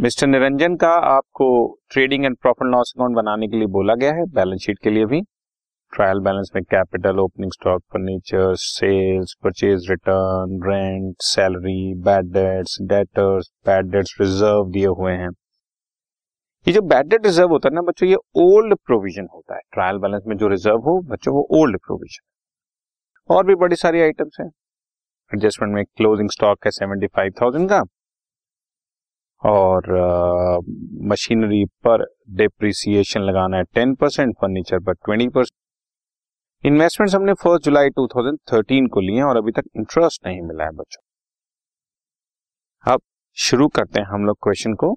Mister Niranjan का आपको trading and profit loss account बनाने के लिए बोला गया है, बैलेंस शीट के लिए भी। ट्रायल बैलेंस में capital, opening stock, furniture, sales, purchase return, rent, salary, bad debts, debtors, bad debts reserve दिए हुए हैं। ये जो बैड डेट रिजर्व होता है ना बच्चों, ये ओल्ड प्रोविजन होता है। ट्रायल बैलेंस में जो रिजर्व हो बच्चों वो ओल्ड प्रोविजन। और भी बड़ी सारी आइटम्स हैं। एडजस्टमेंट में क्लोजिंग स्टॉक है 75,000 का, और मशीनरी पर डिप्रिसिएशन लगाना है 10%, फर्नीचर पर 20%। इन्वेस्टमेंट्स हमने 1 जुलाई 2013 को लिए हैं और अभी तक इंटरेस्ट नहीं मिला है बच्चों। अब शुरू करते हैं हम लोग क्वेश्चन को।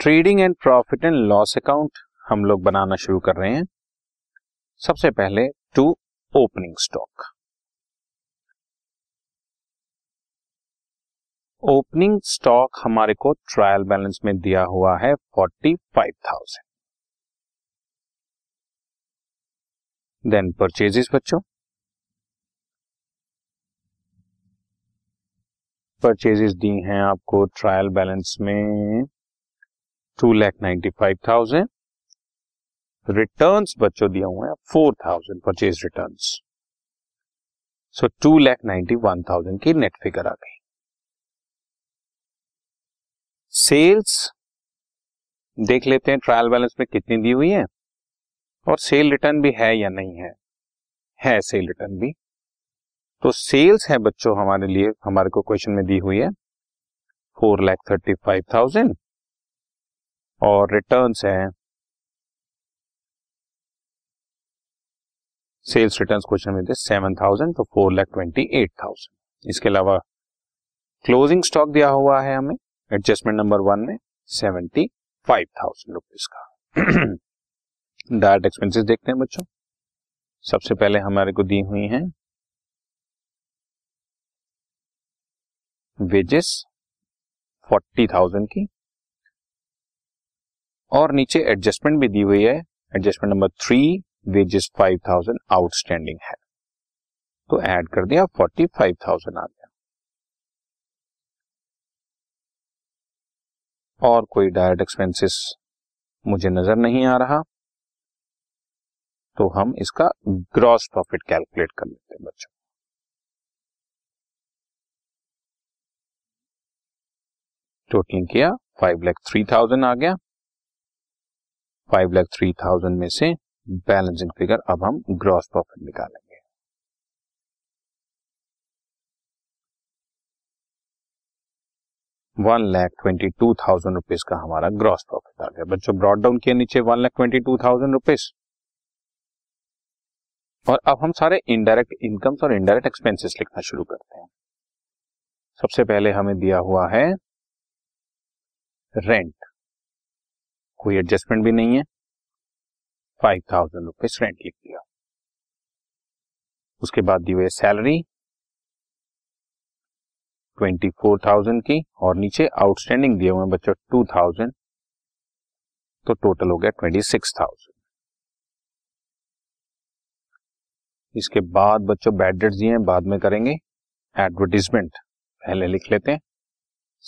Trading and profit and loss account हम लोग बनाना शुरू कर रहे हैं। सबसे पहले to opening stock. Opening stock हमारे को ट्रायल बैलेंस में दिया हुआ है 45,000। देन परचेजेस बच्चों, परचेजेस दी हैं आपको ट्रायल बैलेंस में 2,95,000। रिटर्न्स बच्चों दिए हुए हैं 4,000 परचेज रिटर्न्स। सो 2,91,000 की नेट फिगर आ गई। सेल्स देख लेते हैं ट्रायल बैलेंस में कितनी दी हुई है, और सेल रिटर्न भी है या नहीं है। है सेल रिटर्न भी, तो सेल्स है बच्चों हमारे लिए, हमारे को क्वेश्चन में दी हुई है 4,35,000, और रिटर्न्स है, सेल्स रिटर्न्स क्वेश्चन में थे 7,000, तो 4,28,000। इसके अलावा क्लोजिंग स्टॉक दिया हुआ है हमें एडजस्टमेंट नंबर 1 में 75,000 रुपीज का। डायरेक्ट एक्सपेंसेस देखते हैं बच्चों। सबसे पहले हमारे को दी हुई हैं वेजेस 40,000 की, और नीचे एडजस्टमेंट भी दी हुई है। एडजस्टमेंट नंबर 3 वेजेस 5,000 आउटस्टैंडिंग है, तो ऐड कर दिया 45,000 आ गया। और कोई डायरेक्ट एक्सपेंसेस मुझे नजर नहीं आ रहा, तो हम इसका ग्रॉस प्रॉफिट कैलकुलेट कर लेते हैं बच्चों। टोटलिंग किया 5,03,000 आ गया। 5,03,000 में से बैलेंसिंग फिगर अब हम ग्रॉस प्रॉफिट निकालेंगे। ₹1,22,000 का हमारा ग्रॉस प्रॉफिट आ गया बच्चों। ब्रॉड डाउन किया नीचे ₹1,22,000। और अब हम सारे इनडायरेक्ट इनकम्स और इनडायरेक्ट एक्सपेंसेस लिखना शुरू करते हैं। सबसे पहले हमें दिया हुआ है रेंट, कोई एडजस्टमेंट भी नहीं है, ₹5,000 रेंट लिख दिया। उसके बाद दी हुई सैलरी 24,000 की, और नीचे आउटस्टैंडिंग दिए हुए बच्चों 2,000, तो टोटल हो गया 26,000। इसके बाद बच्चों बैड डेट्स दिए हैं, बाद में करेंगे। एडवर्टीजमेंट पहले लिख लेते हैं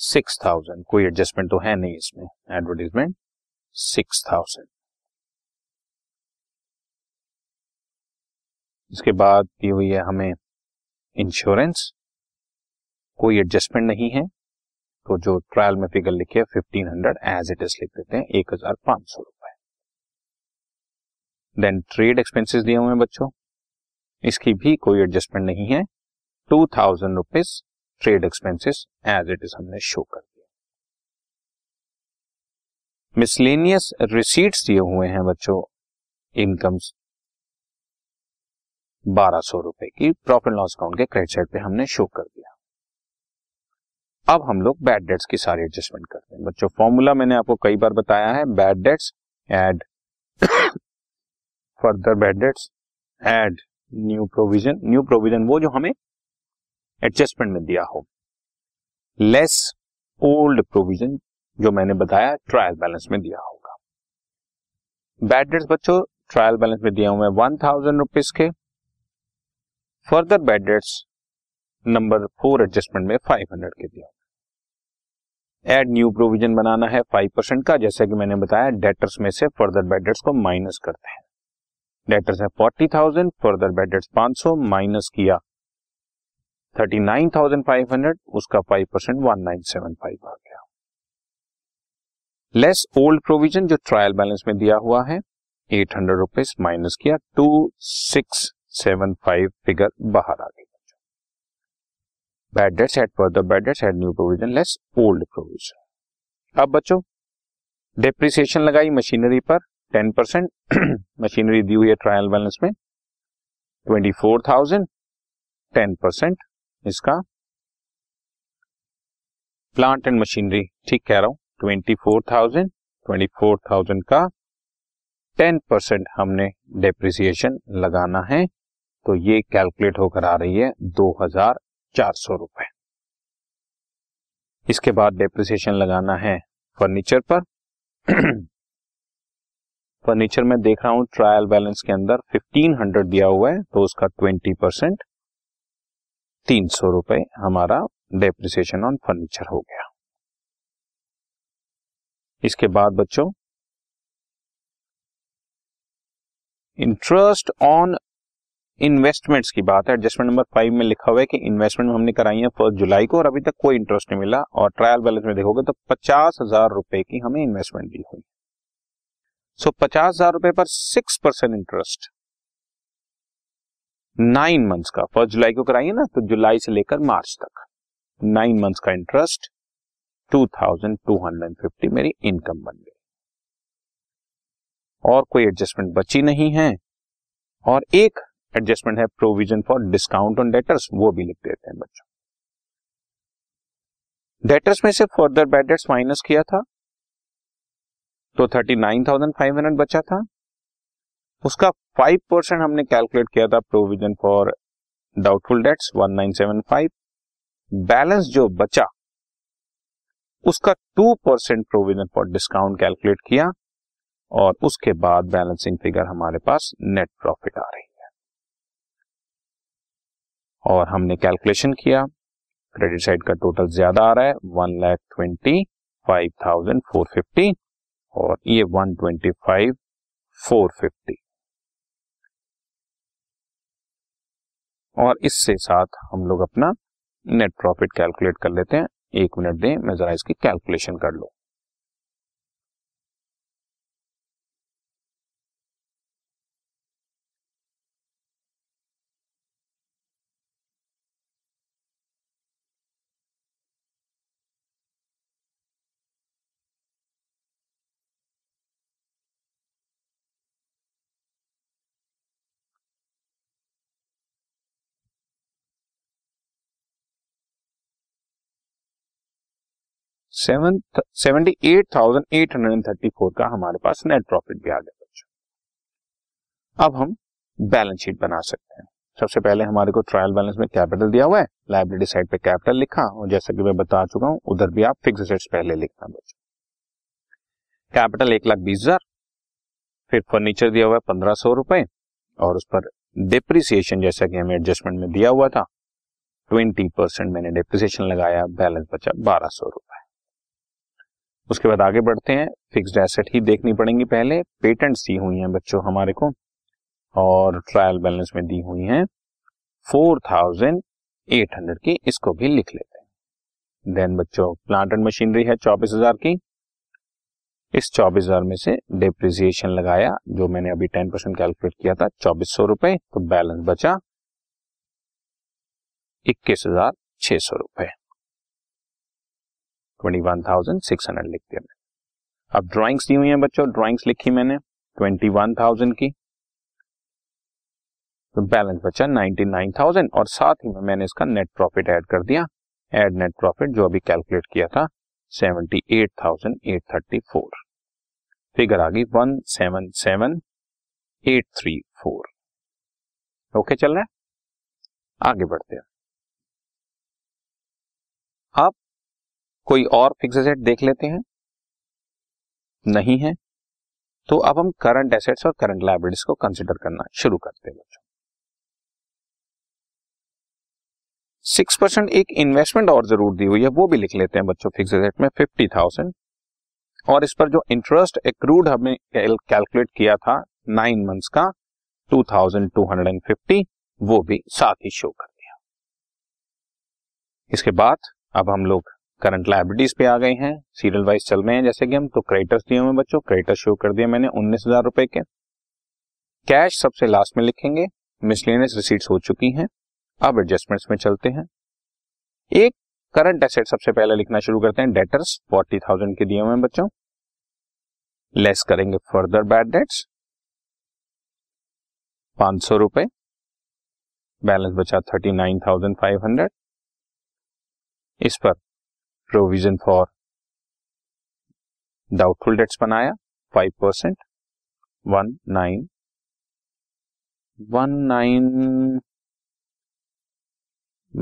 6,000, कोई एडजस्टमेंट तो है नहीं इसमें। एडवर्टीजमेंट 6,000। इसके बाद दी हुई है हमें इंश्योरेंस, कोई एडजस्टमेंट नहीं है, तो जो ट्रायल में फिगर लिखी है 1,500 एज इट इज लिख देते हैं, ₹1,500। देन ट्रेड एक्सपेंसेस दिए हुए हैं बच्चों, इसकी भी कोई एडजस्टमेंट नहीं है, ₹2,000 trade expenses as it is हमने शो कर दिया। मिसलेनियस रिसीट्स दिए हुए हैं बच्चों, इनकम्स ₹1,200 की, प्रॉफिट लॉस अकाउंट के क्रेडिट साइड पे हमने शो कर दिया। अब हम लोग बैड डेट्स की सारी एडजस्टमेंट करते हैं बच्चों। फॉर्मूला मैंने आपको कई बार बताया है, bad debts add further bad debts add new provision, new provision वो जो हमें एडजस्टमेंट में दिया हो, लेस ओल्ड प्रोविजन जो मैंने बताया ट्रायल बैलेंस में दिया होगा। बैड डेट्स बच्चों ट्रायल बैलेंस में दिया हुआ है ₹1,000 के, further bad debts number 4 adjustment में 500 के दिया। एड न्यू प्रोविजन बनाना है 5% का, जैसा कि मैंने बताया डेटर्स में से फर्दर बैडर्स को माइनस करते हैं। डेटर्स है 40,000, फर्दर बैडर्स 500, माइनस किया 39,500, उसका 5% 1975 आ गया। लेस ओल्ड प्रोविजन जो ट्रायल बैलेंस में दिया हुआ है 800 रुपीस, माइनस किया 2675, फिगर बाहर आ गई। Bad debts add further bad debts add new provision less old provision. अब बच्चों डेप्रिसिएशन लगाई मशीनरी पर 10%, मशीनरी दी हुई है ट्रायल बैलेंस में 24,000, 10% इसका प्लांट एंड मशीनरी, ठीक कह रहा हूं 24,000, 24,000 का 10% हमने डेप्रिसिएशन लगाना है, तो ये कैलकुलेट होकर आ रही है 2,400 रुपए। इसके बाद डेप्रिसिएशन लगाना है फर्नीचर पर। फर्नीचर में देख रहा हूं ट्रायल बैलेंस के अंदर 1,500 दिया हुआ है, तो उसका 20% 300 रुपए हमारा डेप्रिसिएशन ऑन फर्नीचर हो गया। इसके बाद बच्चों इंटरेस्ट ऑन इन्वेस्टमेंट्स की बात है। एडजस्टमेंट नंबर 5 में लिखा हुआ है कि इन्वेस्टमेंट हमने कराई है 1 जुलाई को और अभी तक कोई इंटरेस्ट नहीं मिला, और ट्रायल बैलेंस में देखोगे तो 50,000 रुपए की हमें इन्वेस्टमेंट दी हुई। सो 50,000 रुपए पर 6% इंटरेस्ट 9 मंथ्स का, 1 जुलाई को कराइए ना, तो जुलाई से लेकर मार्च तक 9 मंथ्स का इंटरेस्ट 2,250 मेरी इनकम बन गई। और कोई एडजस्टमेंट बची नहीं है, और एक एडजस्टमेंट है provision for discount on debtors, वो भी लिख देते हैं बच्चों। डेटर्स में से फर्दर बैड डेट्स माइनस किया था तो 39,500 बचा था, उसका 5% हमने कैलकुलेट किया था provision for doubtful debts 1975, balance जो बचा उसका 2% प्रोविजन फॉर डिस्काउंट कैलकुलेट किया, और उसके बाद बैलेंसिंग फिगर हमारे पास नेट प्रॉफिट आ रही है। और हमने कैलकुलेशन किया, क्रेडिट साइड का टोटल ज्यादा आ रहा है 1,25,450 और ये 125,450, और इससे साथ हम लोग अपना नेट प्रॉफिट कैलकुलेट कर लेते हैं। 1 मिनट दें, मैं जरा इसकी कैलकुलेशन कर लूं। $78,834 का हमारे पास नेट प्रॉफिट भी आ गया बच्चों। अब हम बैलेंस शीट बना सकते हैं। सबसे पहले हमारे को ट्रायल बैलेंस में कैपिटल दिया हुआ है, लायबिलिटी साइड पे कैपिटल लिखा, और जैसा कि मैं बता चुका हूं उधर भी आप फिक्स्ड एसेट्स पहले लिखना बच्चों। कैपिटल 1,20,000, फिर फर्नीचर दिया हुआ है 1,500 रुपए, और उस पर डिप्रिसिएशन जैसा कि हमें एडजस्टमेंट में दिया हुआ था 20% मैंने डिप्रिसिएशन लगाया, बैलेंस बचा 1,200 रुपए। उसके बाद आगे बढ़ते हैं, फिक्स्ड एसेट ही देखनी पड़ेंगी पहले। पेटेंट्स दी हुई हैं बच्चों हमारे को, और ट्रायल बैलेंस में दी हुई हैं 4,800 की, इसको भी लिख लेते हैं। देन बच्चों प्लांट एंड मशीनरी है 24,000 की, इस 24,000 में से डिप्रिसिएशन लगाया जो मैंने अभी 10% कैलकुलेट किया था 2,400 रुपए, तो बैलेंस बचा 21,600 रुपए, 21,600 लिख दिया मैंने। अब ड्राइंग्स दी हुई हैं बच्चों, ड्राइंग्स लिखी मैंने 21,000 की, तो बैलेंस बचा 99,000, और साथ ही में मैंने इसका नेट प्रॉफिट ऐड कर दिया। ऐड नेट प्रॉफिट जो अभी कैलकुलेट किया था 78,834, फिगर आ गई 177,834। ओके चल रहा है, आगे बढ़ते हैं। अब कोई और फिक्स्ड एसेट देख लेते हैं, नहीं है तो अब हम करंट एसेट्स और करंट लायबिलिटीज को कंसीडर करना शुरू करते हैं बच्चों। 6% एक इन्वेस्टमेंट और जरूर दी हुई है, वो भी लिख लेते हैं बच्चों फिक्स एसेट में 50,000, और इस पर जो इंटरेस्ट एक्रूड हमने कैलकुलेट किया था 9 मंथ्स का 2,250 वो भी साथ ही शो कर दिया। इसके बाद अब हम लोग करंट लायबिलिटीज पे आ गए हैं, सीरियल वाइज चल रहे हैं जैसे कि हम, तो क्रेडिटर्स दिए हुए बच्चों, क्रेडिटर्स शो कर दिए मैंने 19,000 रुपए के। कैश सबसे लास्ट में लिखेंगे, मिसलेनियस रिसीट्स हो चुकी हैं, अब एडजस्टमेंट्स में चलते हैं। एक करंट एसेट सबसे पहले लिखना शुरू करते हैं, डेटर्स 40,000 के दिए हुए बच्चों, लेस करेंगे फर्दर बैड डेट्स 500 रुपए, बैलेंस बचा 39,500। इस पर प्रोविजन फॉर डाउटफुल डेट्स बनाया 5%, 19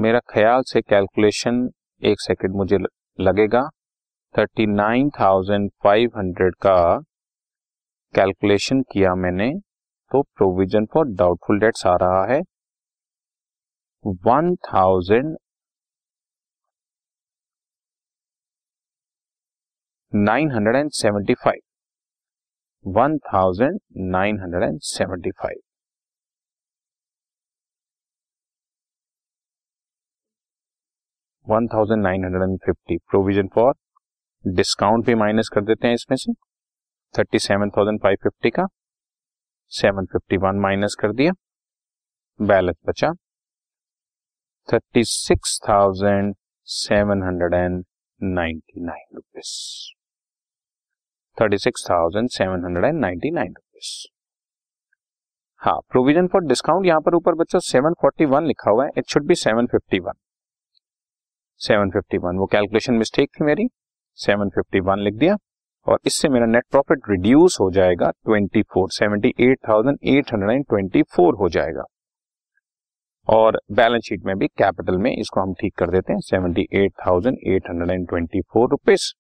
मेरा ख्याल से कैलकुलेशन, एक सेकंड मुझे लगेगा, 39,500 का कैलकुलेशन किया मैंने तो प्रोविजन फॉर डाउटफुल डेट्स आ रहा है 1,975। प्रोविजन फॉर डिस्काउंट भी माइनस कर देते हैं इसमें से 37,550 का 751 माइनस कर दिया, बैलेंस बचा 36,799 रुपीस, 36,799 रुपीस। हाँ, प्रोविजन फॉर डिस्काउंट यहाँ पर ऊपर बच्चों 741 लिखा हुआ है, इट शुड बी 751, वो कैलकुलेशन मिस्टेक थी मेरी, 751 लिख दिया, और इससे मेरा नेट प्रॉफिट रिड्यूस हो जाएगा 78,824 हो जाएगा, और बैलेंस शीट में भी कैपिटल में इसको हम ठीक कर देते हैं 78,824 रुपीस,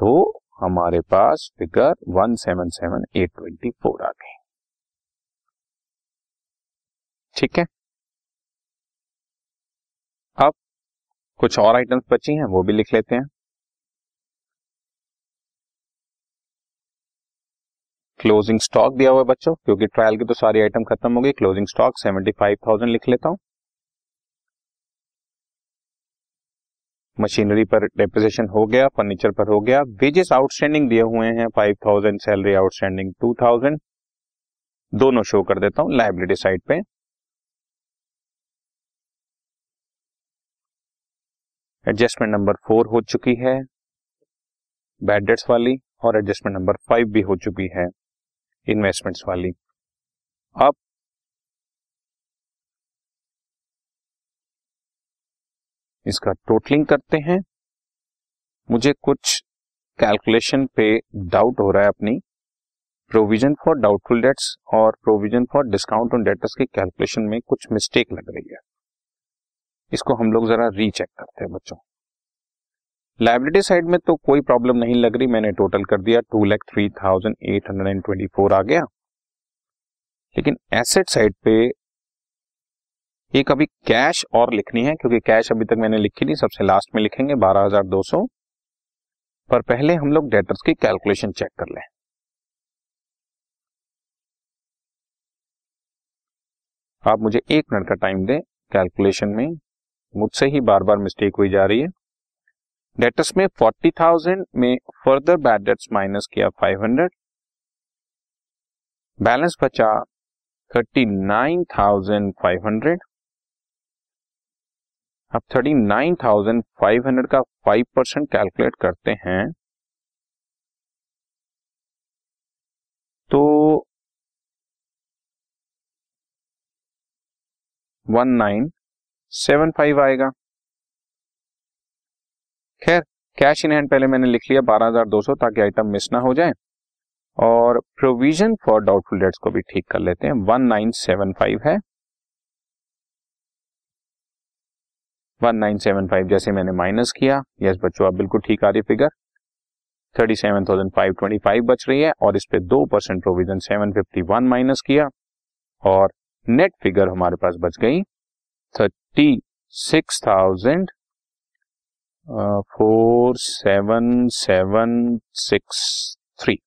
तो हमारे पास फिगर 177,824 आ गई। ठीक है, अब कुछ और आइटम्स बची हैं वो भी लिख लेते हैं। क्लोजिंग स्टॉक दिया हुआ है बच्चों, क्योंकि ट्रायल की तो सारी आइटम खत्म हो गई, क्लोजिंग स्टॉक 75,000 लिख लेता हूं। मशीनरी पर डेप्रिसिएशन हो गया, फर्नीचर पर हो गया, वेजेस आउटस्टैंडिंग दिए हुए हैं 5,000, सैलरी आउटस्टैंडिंग 2,000, दोनों शो कर देता हूं लायबिलिटी साइड पे। एडजस्टमेंट नंबर 4 हो चुकी है बैड डेट्स वाली, और एडजस्टमेंट नंबर 5 भी हो चुकी है इन्वेस्टमेंट्स वाली। अब इसका टोटलिंग करते हैं, मुझे कुछ कैलकुलेशन पे डाउट हो रहा है अपनी, प्रोविजन फॉर डाउटफुल डेट्स और provision for discount on debtors की कैलकुलेशन में कुछ मिस्टेक लग रही है, इसको हम लोग जरा रीचेक करते हैं बच्चों। लायबिलिटी साइड में तो कोई प्रॉब्लम नहीं लग रही, मैंने टोटल कर दिया 2,03,824 आ गया, लेकिन एसेट साइड पे एक अभी कैश और लिखनी है, क्योंकि कैश अभी तक मैंने लिखी नहीं, सबसे लास्ट में लिखेंगे 12,200, पर पहले हम लोग डेटर्स की कैलकुलेशन चेक कर लें। आप मुझे 1 मिनट का टाइम दें, कैलकुलेशन में मुझसे ही बार बार मिस्टेक हुई जा रही है। डेटर्स में 40,000 में फर्दर बैड डेट्स माइनस किया 500, बैलेंस बचा 39,500। अब 39,500 का 5% कैलकुलेट करते हैं तो 1975 आएगा। खैर, कैश इन हैंड पहले मैंने लिख लिया 12,200 ताकि आइटम मिस ना हो जाए, और प्रोविजन फॉर डाउटफुल डेट्स को भी ठीक कर लेते हैं, 1975 है, 1975 जैसे मैंने माइनस किया, यस बच्चों अब बिल्कुल ठीक आ रही फिगर, 37,525 बच रही है, और इस पे 2% प्रोविजन 751 माइनस किया, और नेट फिगर हमारे पास बच गई 30 6,47,763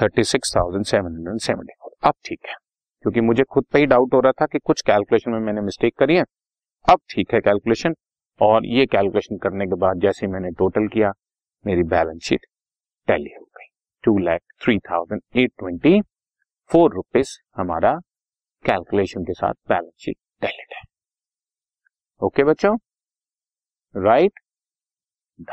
36,774। अब ठीक है, क्योंकि मुझे खुद पे ही डाउट हो रहा था कि कुछ कैलकुलेशन में मैंने मिस्टेक करी है। अब ठीक है कैलकुलेशन, और ये कैलकुलेशन करने के बाद जैसे मैंने टोटल किया मेरी बैलेंस शीट टैली हो गई। 2,03,824 रुपीज हमारा कैलकुलेशन के साथ बैलेंस शीट टैली है। ओके बच्चों, राइट डन।